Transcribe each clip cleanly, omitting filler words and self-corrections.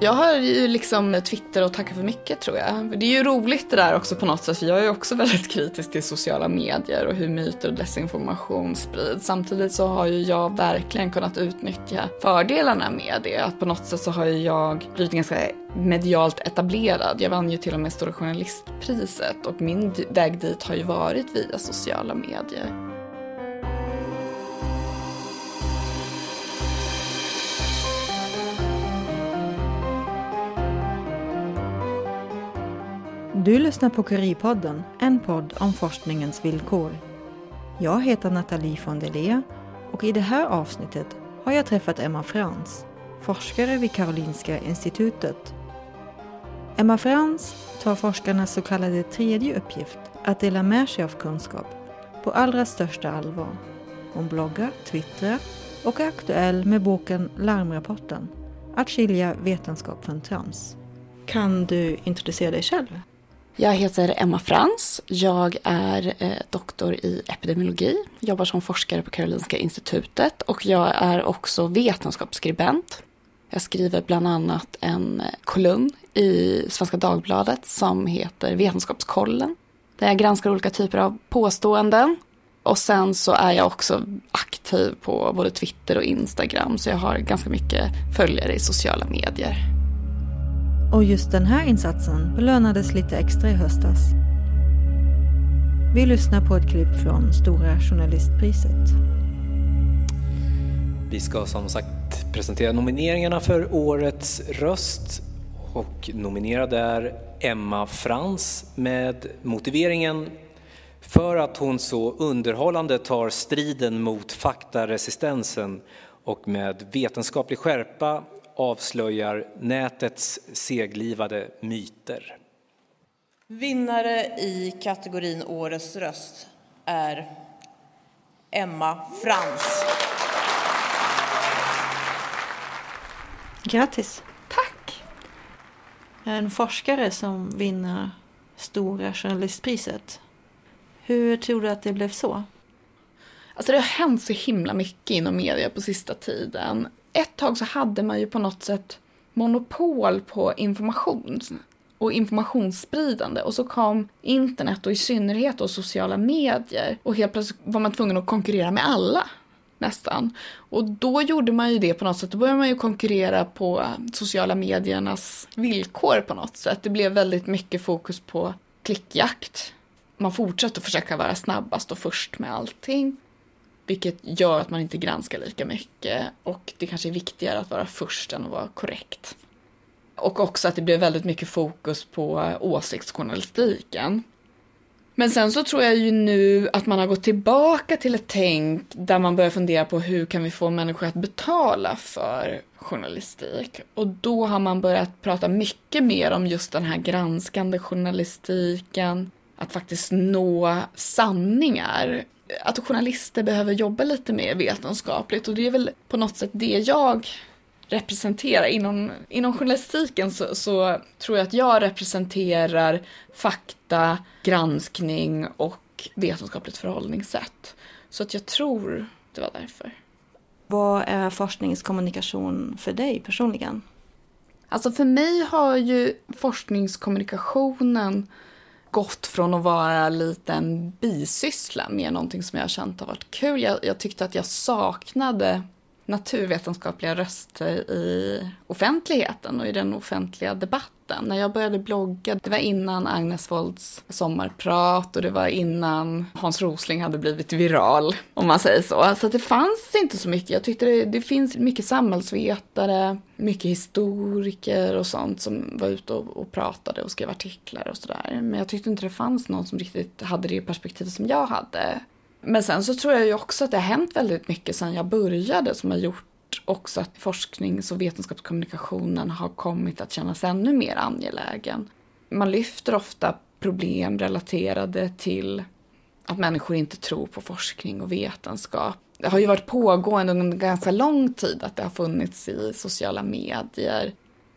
Jag har ju liksom Twitter och tacka för mycket, tror jag. Det är ju roligt det där också på något sätt, för jag är ju också väldigt kritisk till sociala medier och hur myter och desinformation sprids. Samtidigt så har ju jag verkligen kunnat utnyttja fördelarna med det. Att på något sätt så har ju jag blivit ganska medialt etablerad. Jag vann ju till och med Stora Journalistpriset, och min väg dit har ju varit via sociala medier. Du lyssnar på Curie-podden, en podd om forskningens villkor. Jag heter Nathalie von Delé, och i det här avsnittet har jag träffat Emma Frans, forskare vid Karolinska institutet. Emma Frans tar forskarnas så kallade tredje uppgift, att dela med sig av kunskap, på allra största allvar. Hon bloggar, twittrar och är aktuell med boken Larmrapporten, att skilja vetenskap från trams. Kan du introducera dig själv? Jag heter Emma Frans, jag är doktor i epidemiologi, jobbar som forskare på Karolinska institutet, och jag är också vetenskapsskribent. Jag skriver bland annat en kolumn i Svenska Dagbladet som heter Vetenskapskollen, där jag granskar olika typer av påståenden. Och sen så är jag också aktiv på både Twitter och Instagram, så jag har ganska mycket följare i sociala medier. Och just den här insatsen belönades lite extra i höstas. Vi lyssnar på ett klipp från Stora Journalistpriset. Vi ska som sagt presentera nomineringarna för årets röst, och nominerad är Emma Frans med motiveringen för att hon så underhållande tar striden mot faktaresistensen och med vetenskaplig skärpa avslöjar nätets seglivade myter. Vinnare i kategorin Årets röst är Emma Frans. Grattis. Tack. En forskare som vinner Stora Journalistpriset. Hur tror du att det blev så? Alltså det har hänt så himla mycket inom media på sista tiden. Ett tag så hade man ju på något sätt monopol på information och informationsspridande. Och så kom internet och i synnerhet och sociala medier. Och helt plötsligt var man tvungen att konkurrera med alla, nästan. Och då gjorde man ju det på något sätt. Då började man ju konkurrera på sociala mediernas villkor på något sätt. Det blev väldigt mycket fokus på klickjakt. Man fortsatte att försöka vara snabbast och först med allting. Vilket gör att man inte granskar lika mycket, och det kanske är viktigare att vara först än att vara korrekt. Och också att det blir väldigt mycket fokus på åsiktsjournalistiken. Men sen så tror jag ju nu att man har gått tillbaka till ett tänk där man börjar fundera på hur kan vi få människor att betala för journalistik. Och då har man börjat prata mycket mer om just den här granskande journalistiken, att faktiskt nå sanningar. Att journalister behöver jobba lite mer vetenskapligt, och det är väl på något sätt det jag representerar. Inom journalistiken så tror jag att jag representerar fakta, granskning och vetenskapligt förhållningssätt. Så att jag tror det var därför. Vad är forskningskommunikation för dig personligen? Alltså för mig har ju forskningskommunikationen gått från att vara lite en bisyssla med någonting som jag har känt har varit kul. Jag tyckte att jag saknade naturvetenskapliga röster i offentligheten och i den offentliga debatten. När jag började blogga, det var innan Agnes Wolds sommarprat, och det var innan Hans Rosling hade blivit viral, om man säger så. Så det fanns inte så mycket. Jag tyckte det finns mycket samhällsvetare, mycket historiker och sånt som var ute och pratade och skrev artiklar och sådär. Men jag tyckte inte det fanns någon som riktigt hade det perspektiv som jag hade. Men sen så tror jag ju också att det har hänt väldigt mycket sen jag började, som har gjort också att forsknings- och vetenskapskommunikationen har kommit att kännas ännu mer angelägen. Man lyfter ofta problem relaterade till att människor inte tror på forskning och vetenskap. Det har ju varit pågående under ganska lång tid att det har funnits i sociala medier,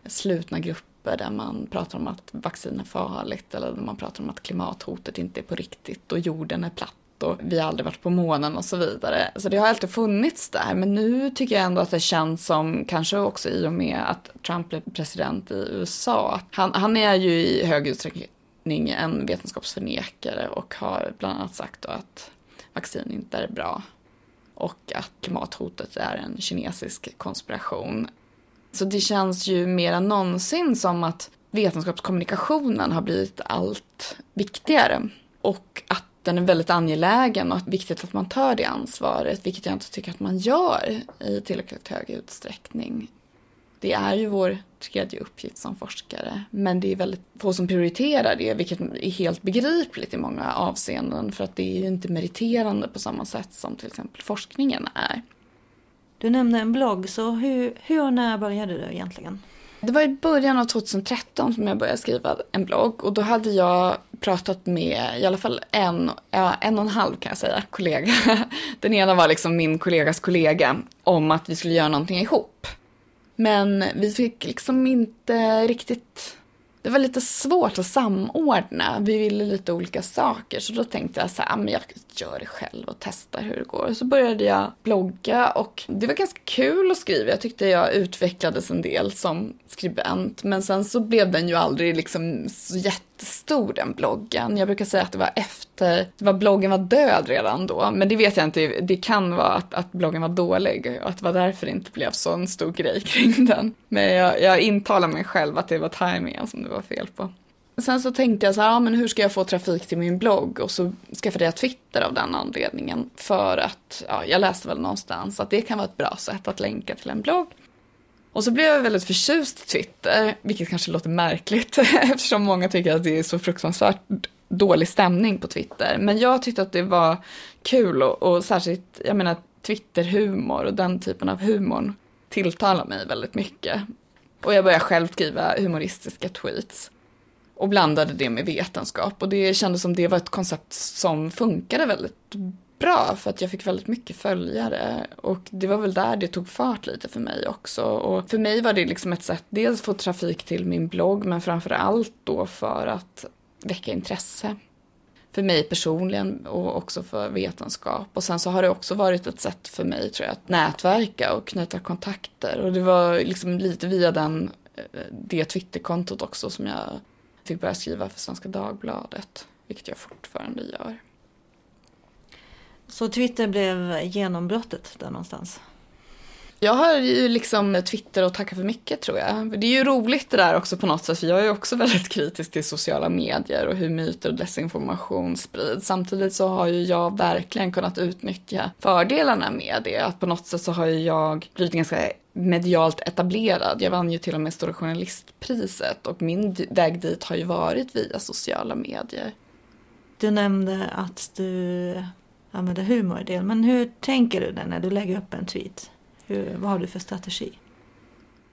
slutna grupper där man pratar om att vaccin är farligt, eller där man pratar om att klimathotet inte är på riktigt och jorden är platt. något och vi har aldrig varit på månen och så vidare. Så det har alltid funnits där, men nu tycker jag ändå att det känns som, kanske också i och med att Trump blev president i USA, han är ju i hög utsträckning en vetenskapsförnekare och har bland annat sagt då att vaccin inte är bra och att klimathotet är en kinesisk konspiration. Så det känns ju mer än någonsin som att vetenskapskommunikationen har blivit allt viktigare och att den är väldigt angelägen och att det är viktigt att man tar det ansvaret, vilket jag inte tycker att man gör i tillräckligt hög utsträckning. Det är ju vår tredje uppgift som forskare, men det är väldigt få som prioriterar det, vilket är helt begripligt i många avseenden, för att det är ju inte meriterande på samma sätt som till exempel forskningen är. Du nämnde en blogg, så hur och när började du egentligen? Det var i början av 2013 som jag började skriva en blogg, och då hade jag pratat med i alla fall en och en halv kan jag säga, kollega. Den ena var liksom min kollegas kollega, om att vi skulle göra någonting ihop. Men vi fick liksom inte riktigt, det var lite svårt att samordna, vi ville lite olika saker, så då tänkte jag så här, men jag gör det själv och testar hur det går. Så började jag blogga och det var ganska kul att skriva, jag tyckte jag utvecklades en del som skribent, men sen så blev den ju aldrig liksom så jättestor, den bloggen. Jag brukar säga att det var bloggen var död redan då, men det vet jag inte, det kan vara att bloggen var dålig och att det var därför det inte blev så en stor grej kring den. Men jag intalar mig själv att det var tajmingen som det var fel på. Sen så tänkte jag så här, men hur ska jag få trafik till min blogg? Och så skaffade jag Twitter av den anledningen, för att jag läste väl någonstans att det kan vara ett bra sätt att länka till en blogg. Och så blev jag väldigt förtjust i Twitter, vilket kanske låter märkligt eftersom många tycker att det är så fruktansvärt dålig stämning på Twitter. Men jag tyckte att det var kul och särskilt, jag menar, Twitterhumor och den typen av humor tilltalar mig väldigt mycket. Och jag började själv skriva humoristiska tweets och blandade det med vetenskap. Och det kändes som det var ett koncept som funkade väldigt bra, för att jag fick väldigt mycket följare. Och det var väl där det tog fart lite för mig också. Och för mig var det liksom ett sätt, dels få trafik till min blogg, men framför allt då för att väcka intresse. För mig personligen och också för vetenskap. Och sen så har det också varit ett sätt för mig, tror jag, att nätverka och knyta kontakter. Och det var liksom lite via det Twitterkontot också som jag fick börja skriva för Svenska Dagbladet, vilket jag fortfarande gör. Så Twitter blev genombrottet där någonstans? Jag har ju liksom Twitter och tacka för mycket, tror jag. Det är ju roligt det där också på något sätt, för jag är ju också väldigt kritisk till sociala medier och hur myter och desinformation sprids. Samtidigt så har ju jag verkligen kunnat utnyttja fördelarna med det. Att på något sätt så har ju jag blivit ganska medialt etablerad. Jag vann ju till och med Stora Journalistpriset, och min väg dit har ju varit via sociala medier. Du nämnde att du använder humor i det, men hur tänker du när du lägger upp en tweet? Vad har du för strategi?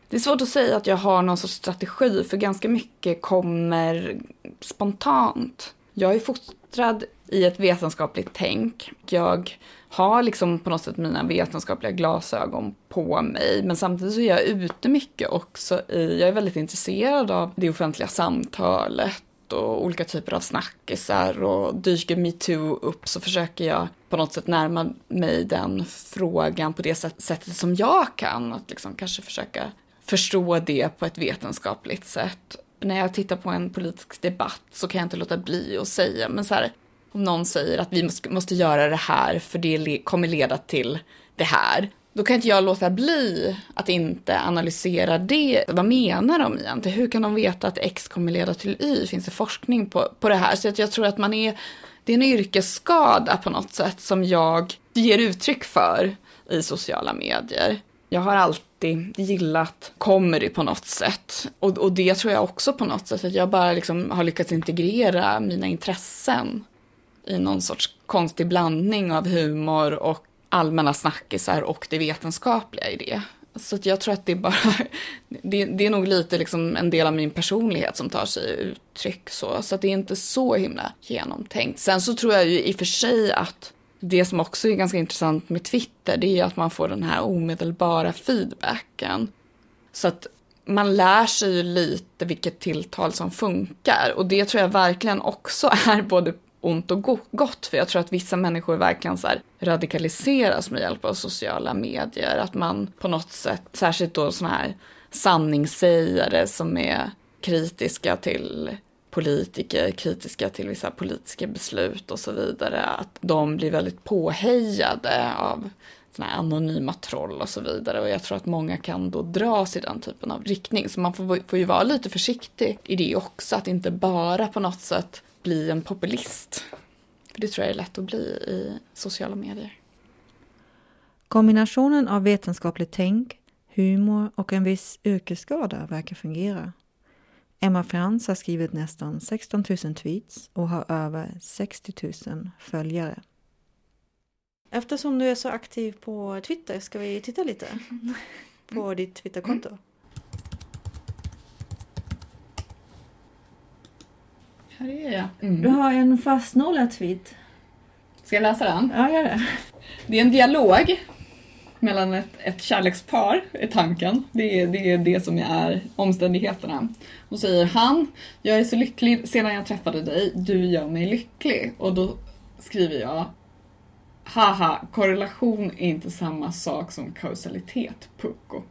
Det är svårt att säga att jag har någon sorts strategi, för ganska mycket kommer spontant. Jag är fostrad i ett vetenskapligt tänk. Jag har liksom på något sätt mina vetenskapliga glasögon på mig, men samtidigt så är jag ute mycket också. Jag är väldigt intresserad av det offentliga samtalet och olika typer av snackisar, och dyker MeToo upp så försöker jag på något sätt närma mig den frågan på det sättet som jag kan, att liksom kanske försöka förstå det på ett vetenskapligt sätt. När jag tittar på en politisk debatt så kan jag inte låta bli att säga, men så här, om någon säger att vi måste göra det här för det kommer leda till det här, då kan inte jag låta bli att inte analysera det. Vad menar de egentligen? Hur kan de veta att X kommer leda till Y? Finns det forskning på det här? Så att jag tror att det är en yrkesskada på något sätt som jag ger uttryck för i sociala medier. Jag har alltid gillat comedy på något sätt. Och det tror jag också på något sätt. Att jag bara liksom har lyckats integrera mina intressen i någon sorts konstig blandning av humor och allmänna snackisar och det vetenskapliga i det. Så att jag tror att det är bara det är nog lite liksom en del av min personlighet som tar sig uttryck så att det är inte så himla genomtänkt. Sen så tror jag ju i och för sig att det som också är ganska intressant med Twitter, det är att man får den här omedelbara feedbacken. Så att man lär sig ju lite vilket tilltal som funkar, och det tror jag verkligen också är både ont och gott. För jag tror att vissa människor verkligen så här radikaliseras med hjälp av sociala medier. Att man på något sätt, särskilt då såna här sanningssägare som är kritiska till politiker, kritiska till vissa politiska beslut och så vidare. Att de blir väldigt påhejade av såna här anonyma troll och så vidare. Och jag tror att många kan då dras i den typen av riktning. Så man får ju vara lite försiktig i det också. Att inte bara på något sätt bli en populist. För det tror jag är lätt att bli i sociala medier. Kombinationen av vetenskapligt tänk, humor och en viss yrkesskada verkar fungera. Emma Frans har skrivit nästan 16 000 tweets och har över 60 000 följare. Eftersom du är så aktiv på Twitter ska vi titta lite på ditt Twitterkonto. Här är jag. Du har en fastnålad tweet. Ska jag läsa den? Ja, gör det. Det är en dialog mellan ett kärlekspar är tanken. Det är det som är omständigheterna. Och säger han, jag är så lycklig sedan jag träffade dig. Du gör mig lycklig. Och då skriver jag, haha, korrelation är inte samma sak som kausalitet, pucko.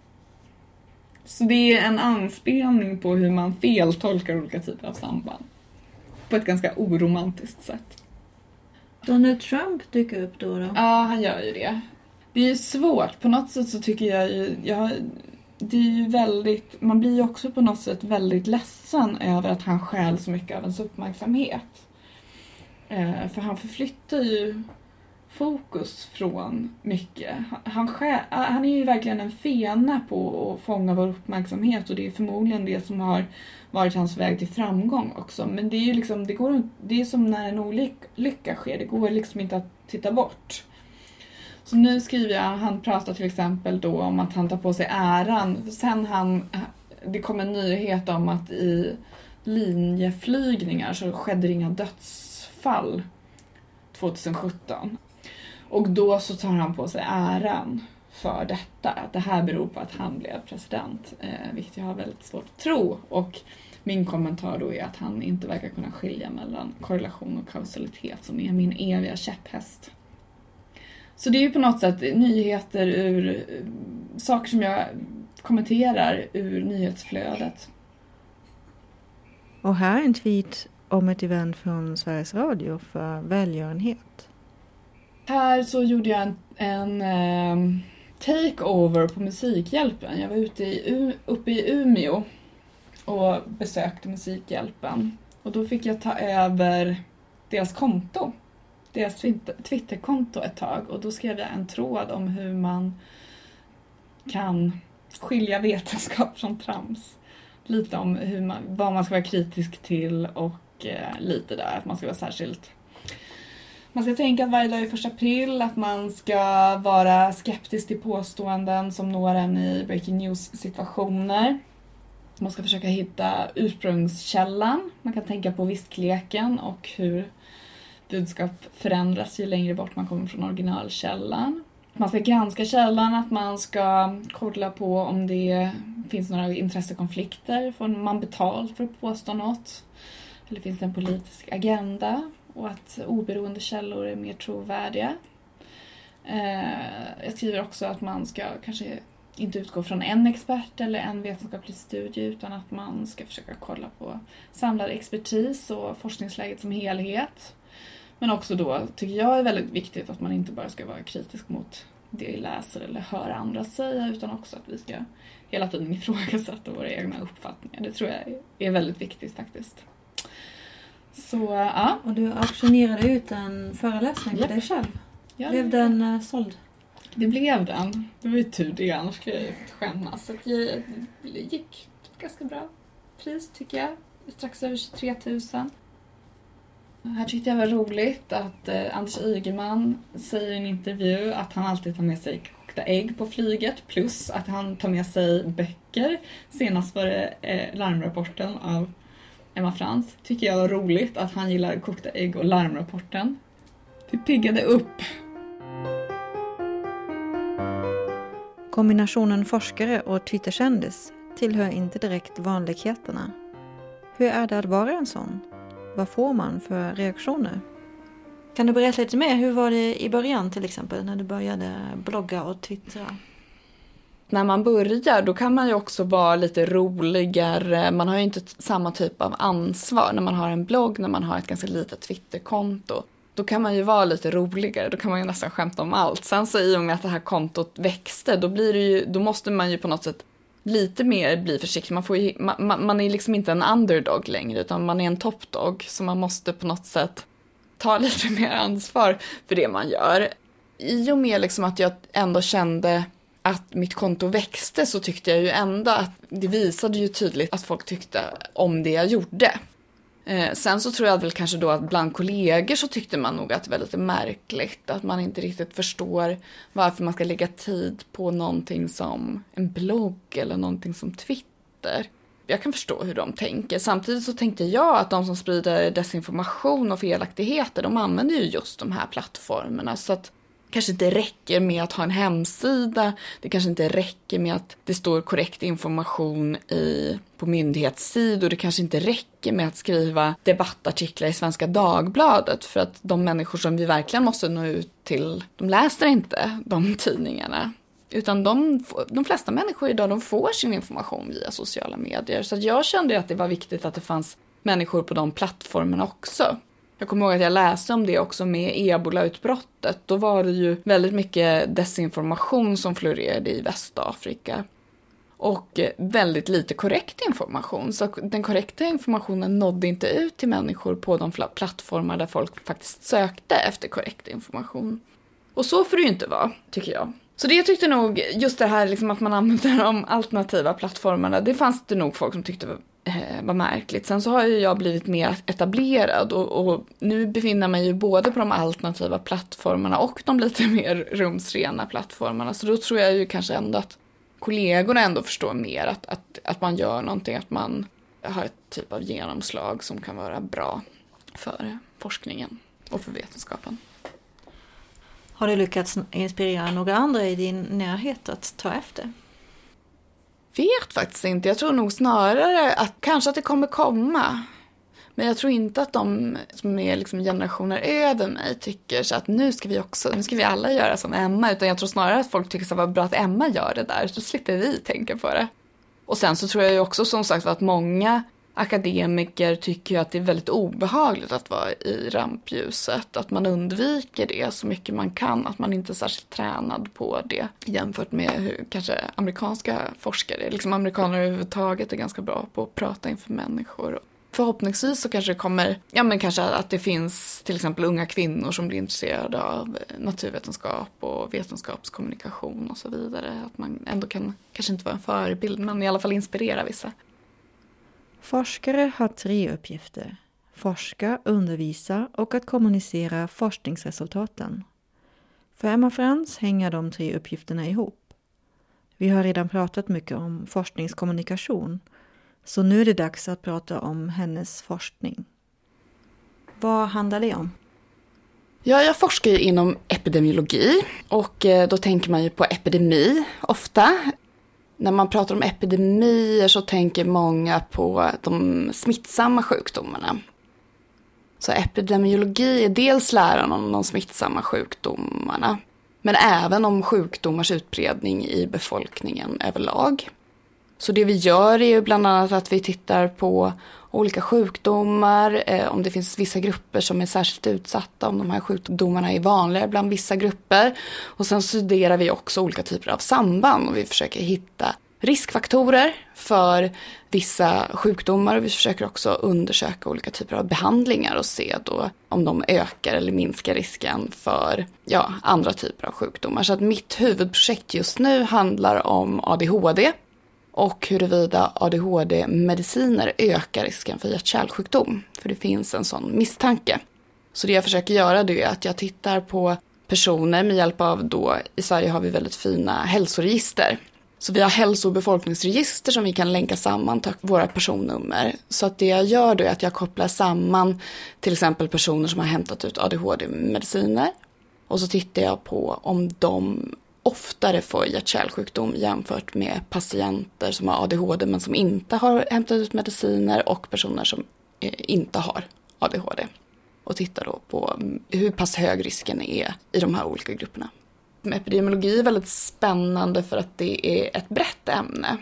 Så det är en anspelning på hur man feltolkar olika typer av samband. På ett ganska oromantiskt sätt. Donald Trump dyker upp då? Ja, han gör ju det. Det är ju svårt, på något sätt så tycker jag ju, det är ju väldigt, man blir ju också på något sätt väldigt ledsen över att han stjäl så mycket av ens uppmärksamhet. För han förflyttar ju fokus från mycket. Han är ju verkligen en fena på att fånga vår uppmärksamhet och det är förmodligen det som har varit hans väg till framgång också. Men det är ju liksom, det är som när en olycka sker, det går liksom inte att titta bort. Så nu skriver jag, han pratar till exempel då om att han tar på sig äran. Sen det kom en nyhet om att i linjeflygningar så skedde inga dödsfall 2017. Och då så tar han på sig äran för detta. Det här beror på att han blev president, vilket jag har väldigt svårt att tro. Och min kommentar då är att han inte verkar kunna skilja mellan korrelation och kausalitet som är min eviga käpphäst. Så det är ju på något sätt nyheter ur saker som jag kommenterar ur nyhetsflödet. Och här en tweet om ett event från Sveriges Radio för välgörenhet. Här så gjorde jag en takeover på Musikhjälpen. Jag var uppe i Umeå och besökte Musikhjälpen. Och då fick jag ta över deras konto. Deras Twitterkonto ett tag och då skrev jag en tråd om hur man kan skilja vetenskap från trams. Lite om vad man ska vara kritisk till och lite där att man ska vara särskilt. Man ska tänka att varje dag är 1 april, att man ska vara skeptisk till påståenden som når en i breaking news-situationer. Man ska försöka hitta ursprungskällan. Man kan tänka på viskleken och hur budskap förändras ju längre bort man kommer från originalkällan. Man ska granska källan, att man ska kolla på om det finns några intressekonflikter. Får man betalt för att påstå något? Eller finns det en politisk agenda? Och att oberoende källor är mer trovärdiga. Jag skriver också att man ska kanske inte utgå från en expert eller en vetenskaplig studie utan att man ska försöka kolla på samlad expertis och forskningsläget som helhet. Men också då tycker jag är väldigt viktigt att man inte bara ska vara kritisk mot det vi läser eller hör andra säga utan också att vi ska hela tiden ifrågasätta våra egna uppfattningar. Det tror jag är väldigt viktigt faktiskt. Så ja. Och du auktionerade ut en föreläsning för dig själv. Ja. Blev den såld? Det blev den. Det var ju tur det, annars skulle jag ju skämmas. Så det gick ganska bra pris tycker jag. Strax över 23 000. Här tyckte jag var roligt att Anders Ygeman säger i en intervju att han alltid tar med sig kokta ägg på flyget. Plus att han tar med sig böcker. Senast var det Larmrapporten av Emma Frans. Tycker jag var roligt att han gillar kokta ägg och Larmrapporten. Det piggade upp. Kombinationen forskare och Twitterkändis tillhör inte direkt vanligheterna. Hur är det att vara en sån? Vad får man för reaktioner? Kan du berätta lite mer? Hur var det i början till exempel när du började blogga och twittra? När man börjar då kan man ju också vara lite roligare. Man har ju inte samma typ av ansvar när man har en blogg, när man har ett ganska litet Twitterkonto. Då kan man ju vara lite roligare, då kan man ju nästan skämta om allt. Sen så i och med att det här kontot växte, då måste man ju på något sätt lite mer bli försiktig. Man är liksom inte en underdog längre utan man är en topdog, så man måste på något sätt ta lite mer ansvar för det man gör. I och med liksom att jag ändå kände att mitt konto växte så tyckte jag ju ändå att det visade ju tydligt att folk tyckte om det jag gjorde. Sen så tror jag väl kanske då att bland kollegor så tyckte man nog att det var lite märkligt. Att man inte riktigt förstår varför man ska lägga tid på någonting som en blogg eller någonting som Twitter. Jag kan förstå hur de tänker. Samtidigt så tänkte jag att de som sprider desinformation och felaktigheter, de använder ju just de här plattformarna. Så att det kanske inte räcker med att ha en hemsida. Det kanske inte räcker med att det står korrekt information på myndighetssidor. Det kanske inte räcker med att skriva debattartiklar i Svenska Dagbladet. För att de människor som vi verkligen måste nå ut till, de läser inte de tidningarna. Utan de flesta människor idag, de får sin information via sociala medier. Så jag kände att det var viktigt att det fanns människor på de plattformarna också. Jag kommer ihåg att jag läste om det också med Ebola-utbrottet. Då var det ju väldigt mycket desinformation som florerade i Västafrika. Och väldigt lite korrekt information. Så den korrekta informationen nådde inte ut till människor på de plattformar där folk faktiskt sökte efter korrekt information. Och så får det ju inte vara, tycker jag. Så det tyckte nog, just det här liksom att man använder de alternativa plattformarna, det fanns det nog folk som tyckte var märkligt. Sen så har ju jag blivit mer etablerad och nu befinner man ju både på de alternativa plattformarna och de lite mer rumsrena plattformarna. Så då tror jag ju kanske ändå att kollegorna ändå förstår mer att man gör någonting, att man har ett typ av genomslag som kan vara bra för forskningen och för vetenskapen. Har du lyckats inspirera några andra i din närhet att ta efter? Vet faktiskt inte. Jag tror nog snarare att kanske att det kommer komma. Men jag tror inte att de som är liksom generationer över mig tycker så att nu ska vi alla göra som Emma. Utan jag tror snarare att folk tycker så att det var bra att Emma gör det där. Så slipper vi tänka på det. Och sen så tror jag ju också som sagt att många akademiker tycker ju att det är väldigt obehagligt att vara i rampljuset. Att man undviker det så mycket man kan. Att man inte är särskilt tränad på det jämfört med hur kanske amerikanska forskare, liksom amerikaner överhuvudtaget, är ganska bra på att prata inför människor. Förhoppningsvis så kanske det kommer, ja men kanske att det finns till exempel unga kvinnor som blir intresserade av naturvetenskap och vetenskapskommunikation och så vidare. Att man ändå kan, kanske inte vara en förebild, men i alla fall inspirera vissa. Forskare har 3 uppgifter: forska, undervisa och att kommunicera forskningsresultaten. För Emma Frans hänger de 3 uppgifterna ihop. Vi har redan pratat mycket om forskningskommunikation, så nu är det dags att prata om hennes forskning. Vad handlar det om? Ja, jag forskar ju inom epidemiologi och då tänker man ju på epidemi ofta. När man pratar om epidemier så tänker många på de smittsamma sjukdomarna. Så epidemiologi är dels läran om de smittsamma sjukdomarna, men även om sjukdomars utbredning i befolkningen överlag. Så det vi gör är ju bland annat att vi tittar på olika sjukdomar, om det finns vissa grupper som är särskilt utsatta, om de här sjukdomarna är vanligare bland vissa grupper. Och sen studerar vi också olika typer av samband och vi försöker hitta riskfaktorer för vissa sjukdomar. Vi försöker också undersöka olika typer av behandlingar och se då om de ökar eller minskar risken för andra typer av sjukdomar. Så att mitt huvudprojekt just nu handlar om ADHD. Och huruvida ADHD-mediciner ökar risken för hjärt-kärlsjukdom. För det finns en sån misstanke. Så det jag försöker göra det är att jag tittar på personer med hjälp av i Sverige har vi väldigt fina hälsoregister. Så vi har hälso- och befolkningsregister som vi kan länka samman till våra personnummer. Så att det jag gör då är att jag kopplar samman till exempel personer som har hämtat ut ADHD-mediciner. Och så tittar jag på om de oftare får hjärt-kärlsjukdom jämfört med patienter som har ADHD men som inte har hämtat ut mediciner och personer som inte har ADHD. och titta då på hur pass hög risken är i de här olika grupperna. Epidemiologi är väldigt spännande för att det är ett brett ämne.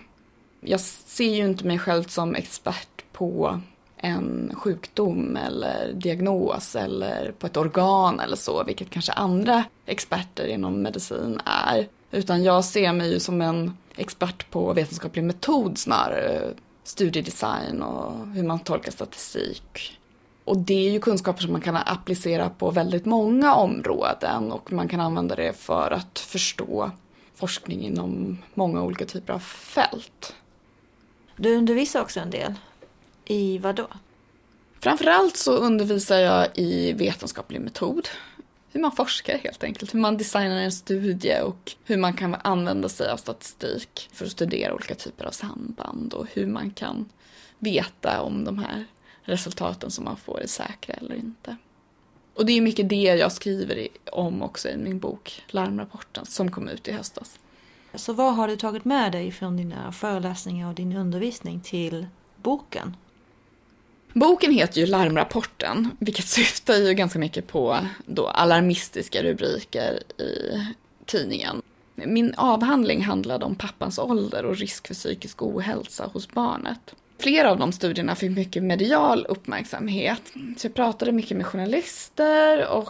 Jag ser ju inte mig själv som expert på en sjukdom eller diagnos eller på ett organ eller så, vilket kanske andra experter inom medicin är. Utan jag ser mig ju som en expert på vetenskaplig metod snarare, studiedesign och hur man tolkar statistik. Och det är ju kunskaper som man kan applicera på väldigt många områden och man kan använda det för att förstå forskning inom många olika typer av fält. Du undervisar också en del. I vad då? Framförallt så undervisar jag i vetenskaplig metod. Hur man forskar helt enkelt, hur man designar en studie och hur man kan använda sig av statistik för att studera olika typer av samband och hur man kan veta om de här resultaten som man får är säkra eller inte. Och det är mycket det jag skriver om också i min bok Larmrapporten som kom ut i höstas. Så vad har du tagit med dig från dina föreläsningar och din undervisning till boken? Boken heter ju Larmrapporten, vilket syftar ju ganska mycket på då alarmistiska rubriker i tidningen. Min avhandling handlade om pappans ålder och risk för psykisk ohälsa hos barnet. Flera av de studierna fick mycket medial uppmärksamhet, så jag pratade mycket med journalister och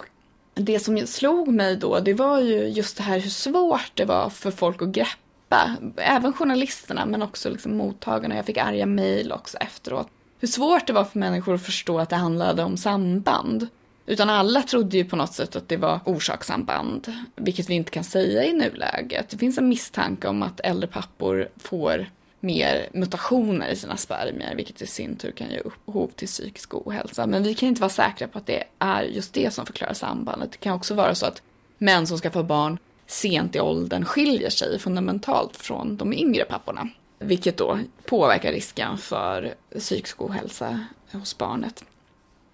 det som slog mig då, det var ju just det här hur svårt det var för folk att greppa, även journalisterna men också liksom mottagarna. Jag fick arga mejl också efteråt. Hur svårt det var för människor att förstå att det handlade om samband. Utan alla trodde ju på något sätt att det var orsakssamband, vilket vi inte kan säga i nuläget. Det finns en misstanke om att äldre pappor får mer mutationer i sina spermier, vilket i sin tur kan ge upphov till psykisk ohälsa. Men vi kan inte vara säkra på att det är just det som förklarar sambandet. Det kan också vara så att män som ska få barn sent i åldern skiljer sig fundamentalt från de yngre papporna, vilket då påverkar risken för psykisk ohälsa hos barnet.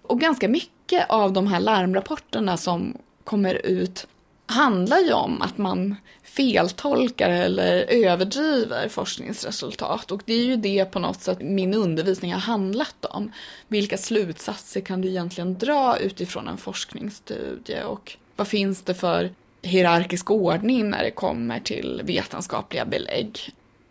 Och ganska mycket av de här larmrapporterna som kommer ut handlar ju om att man feltolkar eller överdriver forskningsresultat. Och det är ju det på något sätt min undervisning har handlat om. Vilka slutsatser kan du egentligen dra utifrån en forskningsstudie? Och vad finns det för hierarkisk ordning när det kommer till vetenskapliga belägg?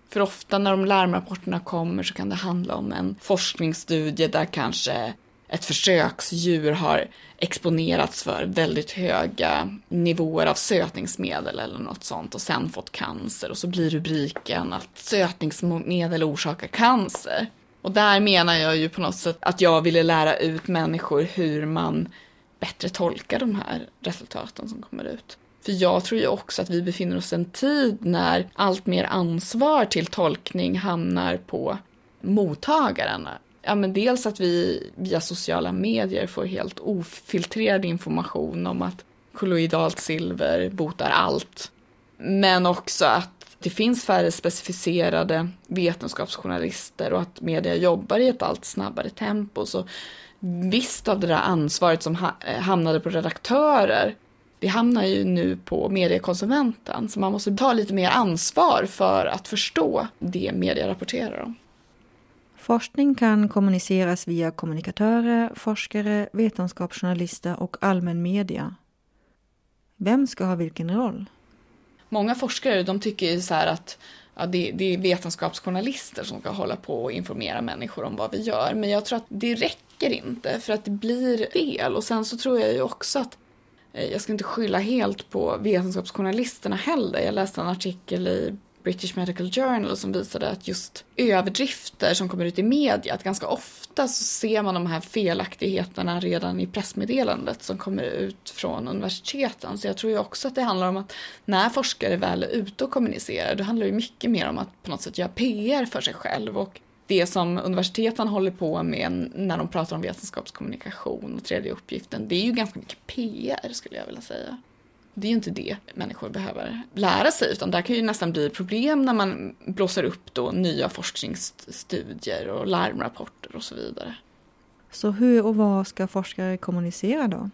För ofta när de larmrapporterna kommer så kan det handla om en forskningsstudie där kanske ett försöksdjur har exponerats för väldigt höga nivåer av sötningsmedel eller något sånt och sen fått cancer. Och så blir rubriken att sötningsmedel orsakar cancer. Och där menar jag ju på något sätt att jag ville lära ut människor hur man bättre tolkar de här resultaten som kommer ut. För jag tror ju också att vi befinner oss i en tid när allt mer ansvar till tolkning hamnar på mottagaren. Ja, men dels att vi via sociala medier får helt ofiltrerad information om att kolloidalt silver botar allt. Men också att det finns färre specificerade vetenskapsjournalister och att media jobbar i ett allt snabbare tempo. Så visst av det där ansvaret som hamnade på redaktörer, det hamnar ju nu på mediekonsumenten, så man måste ta lite mer ansvar för att förstå det media rapporterar om. Forskning kan kommuniceras via kommunikatörer, forskare, vetenskapsjournalister och allmän media. Vem ska ha vilken roll? Många forskare de tycker ju så här att ja, det är vetenskapsjournalister som ska hålla på och informera människor om vad vi gör. Men jag tror att det räcker inte för att det blir fel. Och sen så tror jag ju också att jag ska inte skylla helt på vetenskapsjournalisterna heller. Jag läste en artikel i British Medical Journal som visade att just överdrifter som kommer ut i media, att ganska ofta så ser man de här felaktigheterna redan i pressmeddelandet som kommer ut från universiteten. Så jag tror ju också att det handlar om att när forskare väl är ute och kommunicerar, då handlar det mycket mer om att på något sätt göra PR för sig själv. Och det som universiteten håller på med när de pratar om vetenskapskommunikation och tredje uppgiften, det är ju ganska mycket PR skulle jag vilja säga. Det är ju inte det människor behöver lära sig, utan där kan ju nästan bli problem när man blåser upp då nya forskningsstudier och larmrapporter och så vidare. Så hur och vad ska forskare kommunicera då?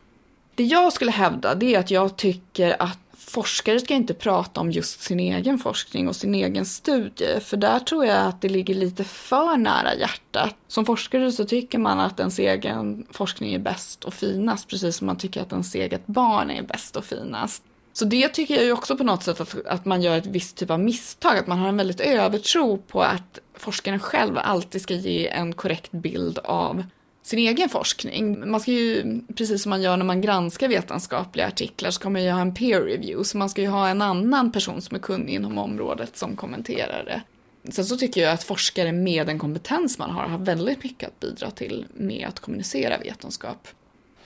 Det jag skulle hävda det är att jag tycker att forskare ska inte prata om just sin egen forskning och sin egen studie, för där tror jag att det ligger lite för nära hjärtat. Som forskare så tycker man att ens egen forskning är bäst och finast, precis som man tycker att ens eget barn är bäst och finast. Så det tycker jag ju också på något sätt att man gör ett visst typ av misstag, att man har en väldigt övertro på att forskaren själv alltid ska ge en korrekt bild av sin egen forskning. Man ska ju, precis som man gör när man granskar vetenskapliga artiklar, så kommer man ju ha en peer review. Så man ska ju ha en annan person som är kunnig inom området som kommenterar det. Sen så tycker jag att forskare med den kompetens man har väldigt mycket att bidra till med att kommunicera vetenskap.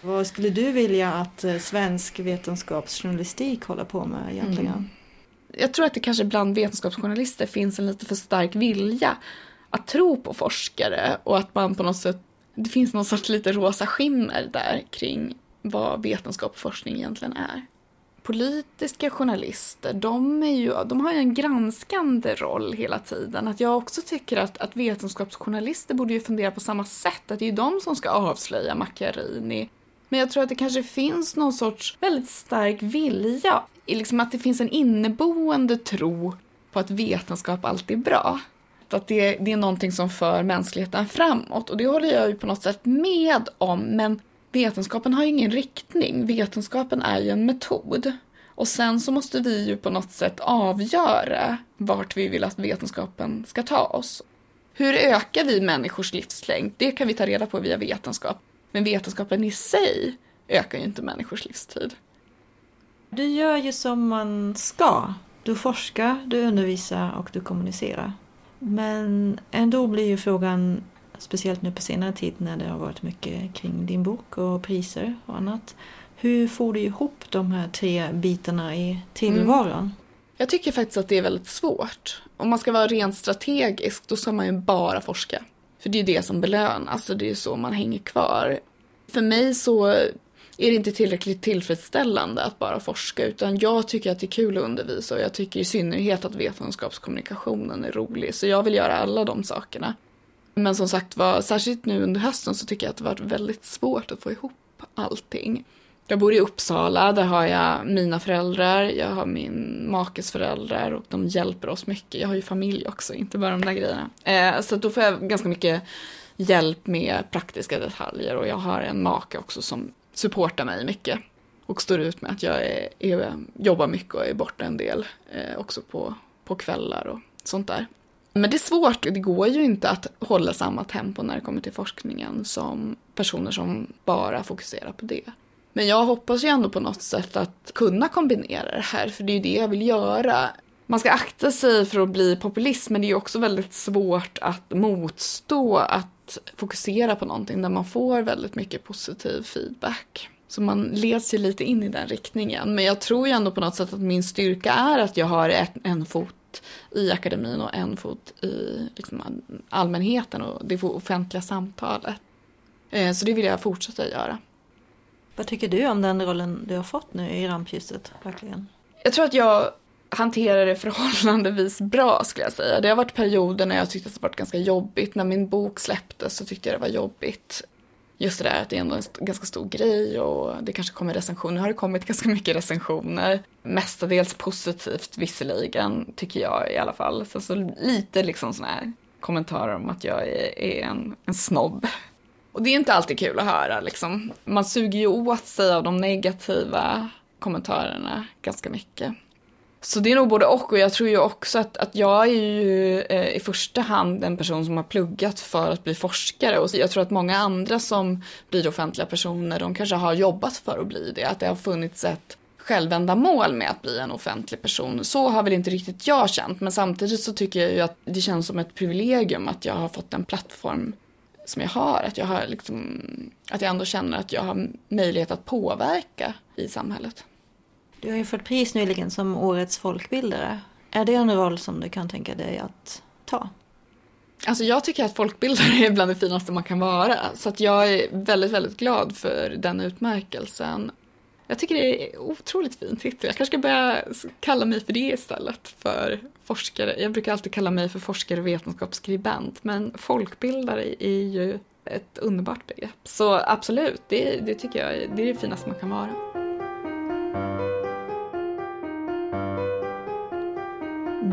Vad skulle du vilja att svensk vetenskapsjournalistik håller på med egentligen? Jag tror att det kanske bland vetenskapsjournalister finns en lite för stark vilja att tro på forskare, och att man på något sätt, det finns någon sorts lite rosa skimmer där kring vad vetenskap och forskning egentligen är. Politiska journalister, de har ju en granskande roll hela tiden. Att jag också tycker att vetenskapsjournalister borde ju fundera på samma sätt. Att det är ju de som ska avslöja Macchiarini. Men jag tror att det kanske finns någon sorts väldigt stark vilja. Liksom att det finns en inneboende tro på att vetenskap alltid är bra. Att det är någonting som för mänskligheten framåt. Och det håller jag ju på något sätt med om. Men vetenskapen har ju ingen riktning. Vetenskapen är ju en metod. Och sen så måste vi ju på något sätt avgöra vart vi vill att vetenskapen ska ta oss. Hur ökar vi människors livslängd? Det kan vi ta reda på via vetenskap. Men vetenskapen i sig ökar ju inte människors livstid. Du gör ju som man ska. Du forskar, du undervisar och du kommunicerar. Men ändå blir ju frågan, speciellt nu på senare tid när det har varit mycket kring din bok och priser och annat, hur får du ihop de här tre bitarna i tillvaron? Jag tycker faktiskt att det är väldigt svårt. Om man ska vara rent strategisk, då ska man ju bara forska. För det är det som belönas och det är så man hänger kvar. För mig så är det inte tillräckligt tillfredsställande att bara forska, utan jag tycker att det är kul att undervisa, och jag tycker i synnerhet att vetenskapskommunikationen är rolig, så jag vill göra alla de sakerna. Men som sagt, särskilt nu under hösten så tycker jag att det varit väldigt svårt att få ihop allting. Jag bor i Uppsala, där har jag mina föräldrar, jag har min makes föräldrar och de hjälper oss mycket. Jag har ju familj också, inte bara de där grejerna. Så då får jag ganska mycket hjälp med praktiska detaljer, och jag har en make också som supportar mig mycket och står ut med att jag jobbar mycket och är borta en del också på kvällar och sånt där. Men det är svårt, det går ju inte att hålla samma tempo när det kommer till forskningen som personer som bara fokuserar på det. Men jag hoppas ju ändå på något sätt att kunna kombinera det här, för det är ju det jag vill göra. Man ska akta sig för att bli populist, men det är ju också väldigt svårt att motstå att fokusera på någonting där man får väldigt mycket positiv feedback. Så man leds ju lite in i den riktningen. Men jag tror ju ändå på något sätt att min styrka är att jag har en fot i akademin och en fot i liksom allmänheten och det offentliga samtalet. Så det vill jag fortsätta göra. Vad tycker du om den rollen du har fått nu i rampljuset? Verkligen? Jag tror att jag hanterar det förhållandevis bra, skulle jag säga. Det har varit perioder när jag tyckte att det varit ganska jobbigt. När min bok släpptes så tyckte jag det var jobbigt. Just det där att det är ändå en ganska stor grej och det kanske kommer recensioner. Nu har det kommit ganska mycket recensioner. Mestadels positivt visserligen, tycker jag i alla fall. Sen så lite liksom såna här kommentarer om att jag är en snobb. Och det är inte alltid kul att höra liksom. Man suger ju åt sig av de negativa kommentarerna ganska mycket. Så det är nog både och jag tror ju också att jag är ju i första hand en person som har pluggat för att bli forskare, och jag tror att många andra som blir offentliga personer, de kanske har jobbat för att bli det, att det har funnits ett självändamål med att bli en offentlig person. Så har väl inte riktigt jag känt, men samtidigt så tycker jag ju att det känns som ett privilegium att jag har fått en plattform som jag har, att jag har liksom, att jag ändå känner att jag har möjlighet att påverka i samhället. Du har ju fått pris nyligen som årets folkbildare. Är det en roll som du kan tänka dig att ta? Alltså jag tycker att folkbildare är bland det finaste man kan vara. Så att jag är väldigt, väldigt glad för den utmärkelsen. Jag tycker det är otroligt fint titel. Jag kanske ska börja kalla mig för det istället för forskare. Jag brukar alltid kalla mig för forskare och vetenskapsskribent. Men folkbildare är ju ett underbart begrepp. Så absolut, det tycker jag är det finaste man kan vara.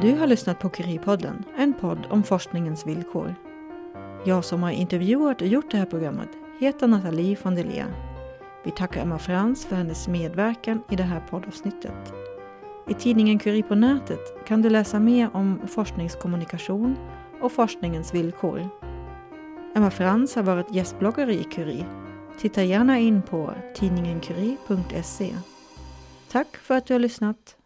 Du har lyssnat på Curie-podden, en podd om forskningens villkor. Jag som har intervjuat och gjort det här programmet heter Nathalie von Delé. Vi tackar Emma Frans för hennes medverkan i det här poddavsnittet. I tidningen Curie på nätet kan du läsa mer om forskningskommunikation och forskningens villkor. Emma Frans har varit gästbloggare i Curie. Titta gärna in på tidningencurie.se. Tack för att du har lyssnat.